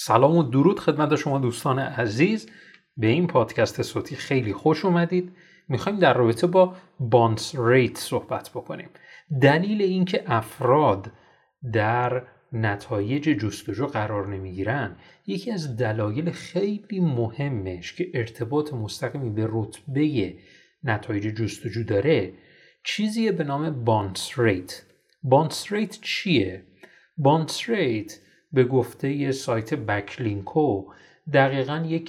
سلام و درود خدمت شما دوستان عزیز. به این پادکست صوتی خیلی خوش اومدید. میخوایم در رابطه با بانس ریت صحبت بکنیم. دلیل اینکه افراد در نتایج جستجو قرار نمیگیرن، یکی از دلایل خیلی مهمش که ارتباط مستقیمی به رتبه نتایج جستجو داره، چیزیه به نام بانس ریت. بانس ریت چیه؟ بانس ریت به گفته یه سایت بکلینکو دقیقاً 1%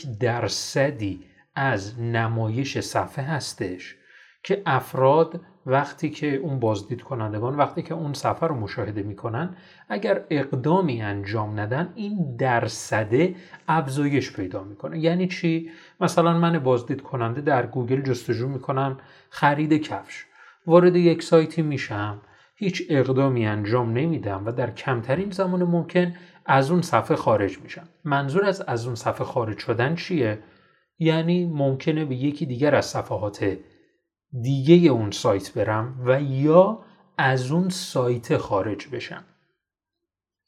از نمایش صفحه هستش که افراد وقتی که اون بازدید کنندگان وقتی که اون صفحه رو مشاهده میکنن، اگر اقدامی انجام ندن، این درصده افزایش پیدا میکنه. یعنی چی؟ مثلا من بازدید کننده در گوگل جستجو میکنم خرید کفش، وارد یک سایتی میشم، هیچ اقدامی انجام نمیدم و در کمترین زمان ممکن از اون صفحه خارج میشم. منظور از اون صفحه خارج شدن چیه؟ یعنی ممکنه به یکی دیگر از صفحات دیگه اون سایت برم و یا از اون سایت خارج بشم.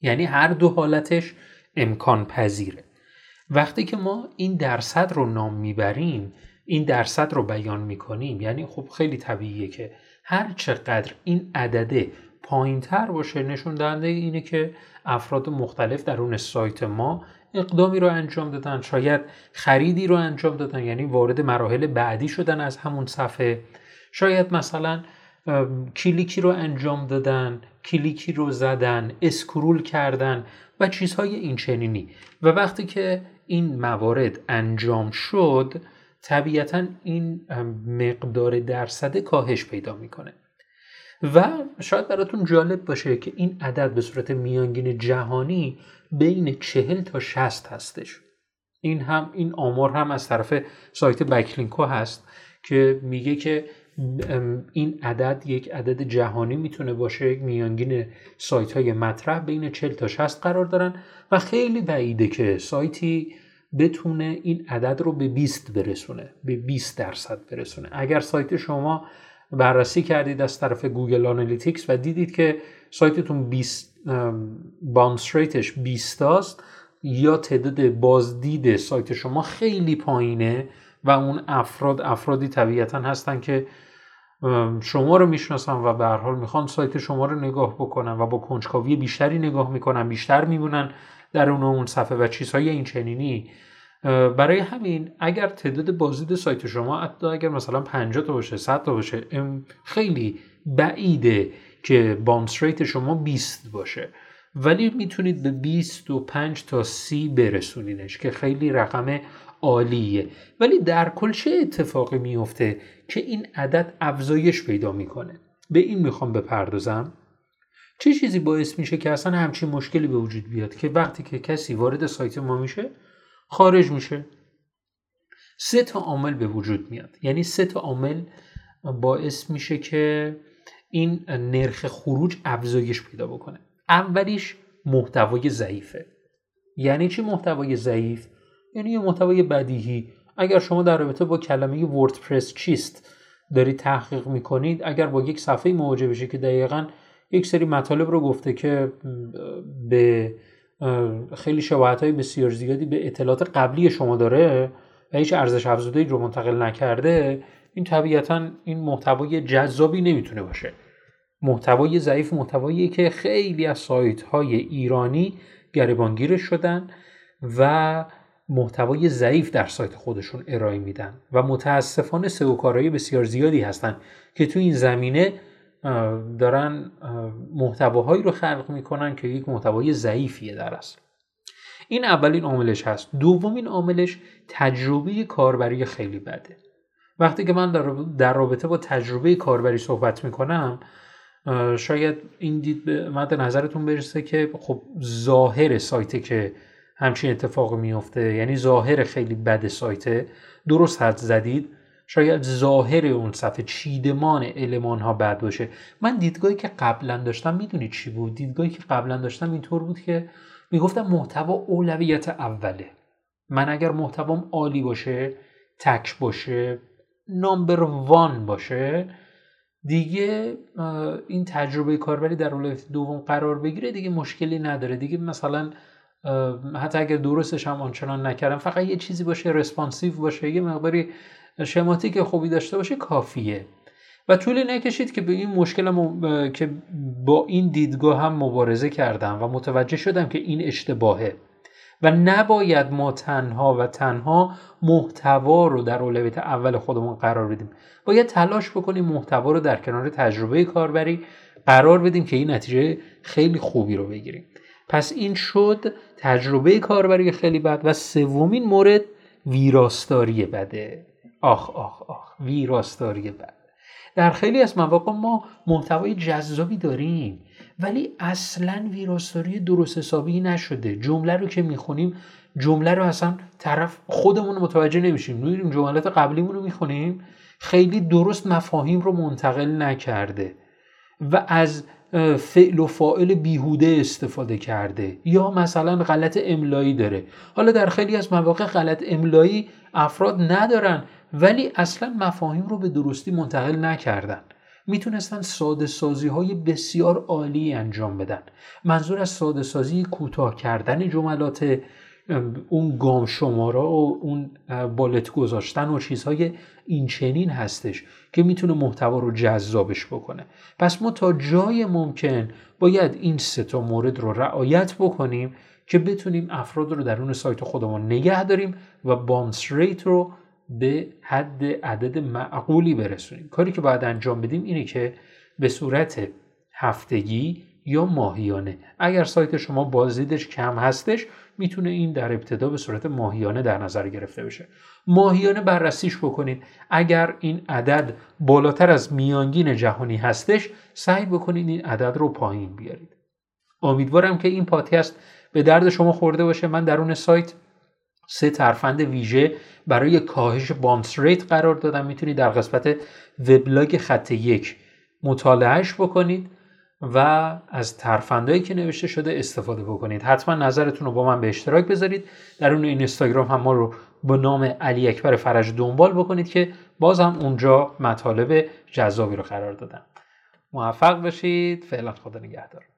یعنی هر دو حالتش امکان پذیره. وقتی که ما این درصد رو نام میبریم، این درصد رو بیان میکنیم، یعنی خب خیلی طبیعیه که هر چقدر این عدده پایین‌تر باشه، نشون دهنده اینه که افراد مختلف در اون سایت ما اقدامی رو انجام دادن، شاید خریدی رو انجام دادن، یعنی وارد مراحل بعدی شدن از همون صفحه، شاید مثلا کلیکی رو انجام دادن، کلیکی رو زدن، اسکرول کردن و چیزهای این چنینی. و وقتی که این موارد انجام شد، طبیعتاً این مقدار درصد کاهش پیدا میکنه. و شاید براتون جالب باشه که این عدد به صورت میانگین جهانی بین 40 تا 60 هستش. این آمار هم از طرف سایت بکلینکو هست که میگه که این عدد یک عدد جهانی میتونه باشه. میانگین سایت های مطرح بین 40 تا 60 قرار دارن و خیلی بعیده که سایتی بتونه این عدد رو به 20 برسونه، به 20% برسونه. اگر سایت شما بررسی کردید از طرف گوگل آنالیتیکس و دیدید که سایتتون 20 بانس ریتش 20 است، یا تعداد بازدید سایت شما خیلی پایینه و اون افرادی طبیعتاً هستن که شما رو میشناسن و به هر حال میخوان سایت شما رو نگاه بکنن و با کنجکاوی بیشتری نگاه میکنن، بیشتر میمونن در اون صفحه و چیزهای این چنینی. برای همین اگر تعداد بازدید سایت شما حتی اگر مثلا 50 تا باشه، 100 تا باشه، خیلی بعیده که بانس ریت شما 20 باشه، ولی میتونید به 25 تا 30 برسونیدش که خیلی رقم عالیه. ولی در کل چه اتفاقی میفته که این عدد افزایش پیدا میکنه؟ به این میخوام بپردازم. چه چیزی باعث میشه که اصلا همچین مشکلی به وجود بیاد که وقتی که کسی وارد سایت ما میشه خارج میشه؟ 3 تا عامل به وجود میاد. یعنی 3 تا عامل باعث میشه که این نرخ خروج افزایش پیدا بکنه. اولیش محتوای ضعیفه. یعنی چی محتوای ضعیف؟ یعنی محتوای بدیهی. اگر شما در رابطه با کلمه وردپرس چیست دارید تحقیق میکنید، اگر با یک صفحه مواجه بشید که دقیقاً یک سری مطالب رو گفته که به خیلی شباهت‌های بسیار زیادی به اطلاعات قبلی شما داره و هیچ ارزش افزوده‌ای رو منتقل نکرده، این طبیعتاً این محتوای جذابی نمیتونه باشه. محتوای ضعیف محتوایی که خیلی از سایت‌های ایرانی گریبانگیرش شدن و محتوای ضعیف در سایت خودشون ارائه میدن و متأسفانه سئوکارهای بسیار زیادی هستن که تو این زمینه دارن محتواهایی رو خلق میکنن که یک محتوای ضعیفیه در اصل. این اولین عاملش هست. دومین عاملش تجربه کاربری خیلی بده. وقتی که من در رابطه با تجربه کاربری صحبت میکنم، شاید این دید به مد نظرتون برسه که خب ظاهر سایته که همچین اتفاق میفته، یعنی ظاهر خیلی بد سایته. درست حد زدید، شاید ظاهر اون صفحه چیدمان المان‌ها بد باشه. من دیدگاهی که قبلا داشتم میدونید چی بود؟ دیدگاهی که قبلا داشتم اینطور بود که میگفتم محتوا اولویت اوله. من اگر محتوام عالی باشه، تک باشه، نمبر وان باشه، دیگه این تجربه کاربری در اولویت دوم قرار بگیره، دیگه مشکلی نداره. دیگه مثلا حتی اگر درستش هم آنچنان نکردم، فقط یه چیزی باشه، رسپانسیو باشه، یه مقداری شماتیک خوبی داشته باشه کافیه. و طولی نکشید که به این مشکلم که با این دیدگاه هم مبارزه کردم و متوجه شدم که این اشتباهه و نباید ما تنها و تنها محتوا رو در اولویت اول خودمون قرار بدیم. باید تلاش بکنیم محتوا رو در کنار تجربه کاربری قرار بدیم که این نتیجه خیلی خوبی رو بگیریم. پس این شد تجربه کاربری خیلی بد. و سومین مورد ویراستاری بده. آخ آخ آخ، ویراستاری بد. در خیلی از مواقع ما محتوای جذابی داریم ولی اصلاً ویراستاری درست حسابی نشده. جمله رو که میخونیم، جمله رو اصلا طرف خودمون متوجه نمیشیم، میریم جملات قبلیمون رو میخونیم، خیلی درست مفاهیم رو منتقل نکرده و از فعل و فاعل بیهوده استفاده کرده یا مثلا غلط املایی داره. حالا در خیلی از مواقع غلط املایی افراد ندارن ولی اصلا مفاهیم رو به درستی منتقل نکردن. میتونستن ساده سازی های بسیار عالی انجام بدن. منظور از ساده سازی کوتاه کردن جملات، اون گام شماره و اون بالت گذاشتن و چیزهای این چنین هستش که میتونه محتوا رو جذابش بکنه. پس ما تا جای ممکن باید این سه تا مورد رو رعایت بکنیم که بتونیم افراد رو درون سایت خودمون نگه داریم و بامس ریت رو به حد عدد معقولی برسونیم. کاری که باید انجام بدیم اینه که به صورت هفتگی یا ماهیانه، اگر سایت شما بازدیدش کم هستش میتونه این در ابتدا به صورت ماهیانه در نظر گرفته بشه. ماهیانه بررسیش بکنید. اگر این عدد بالاتر از میانگین جهانی هستش سعی بکنید این عدد رو پایین بیارید. امیدوارم که این پادکست به درد شما خورده باشه. من درون سایت 3 ترفند ویژه برای کاهش بامس ریت قرار دادم. میتونید در قسمت وبلاگ خط 1 مطالعهش بکنید و از ترفندایی که نوشته شده استفاده بکنید. حتما نظرتون رو با من به اشتراک بذارید. در اون اینستاگرام هم ما رو به نام علی اکبر فرج دنبال بکنید که بازم اونجا مطالب جذابی رو قرار دادم. موفق بشید. فعلا خدا نگهدار.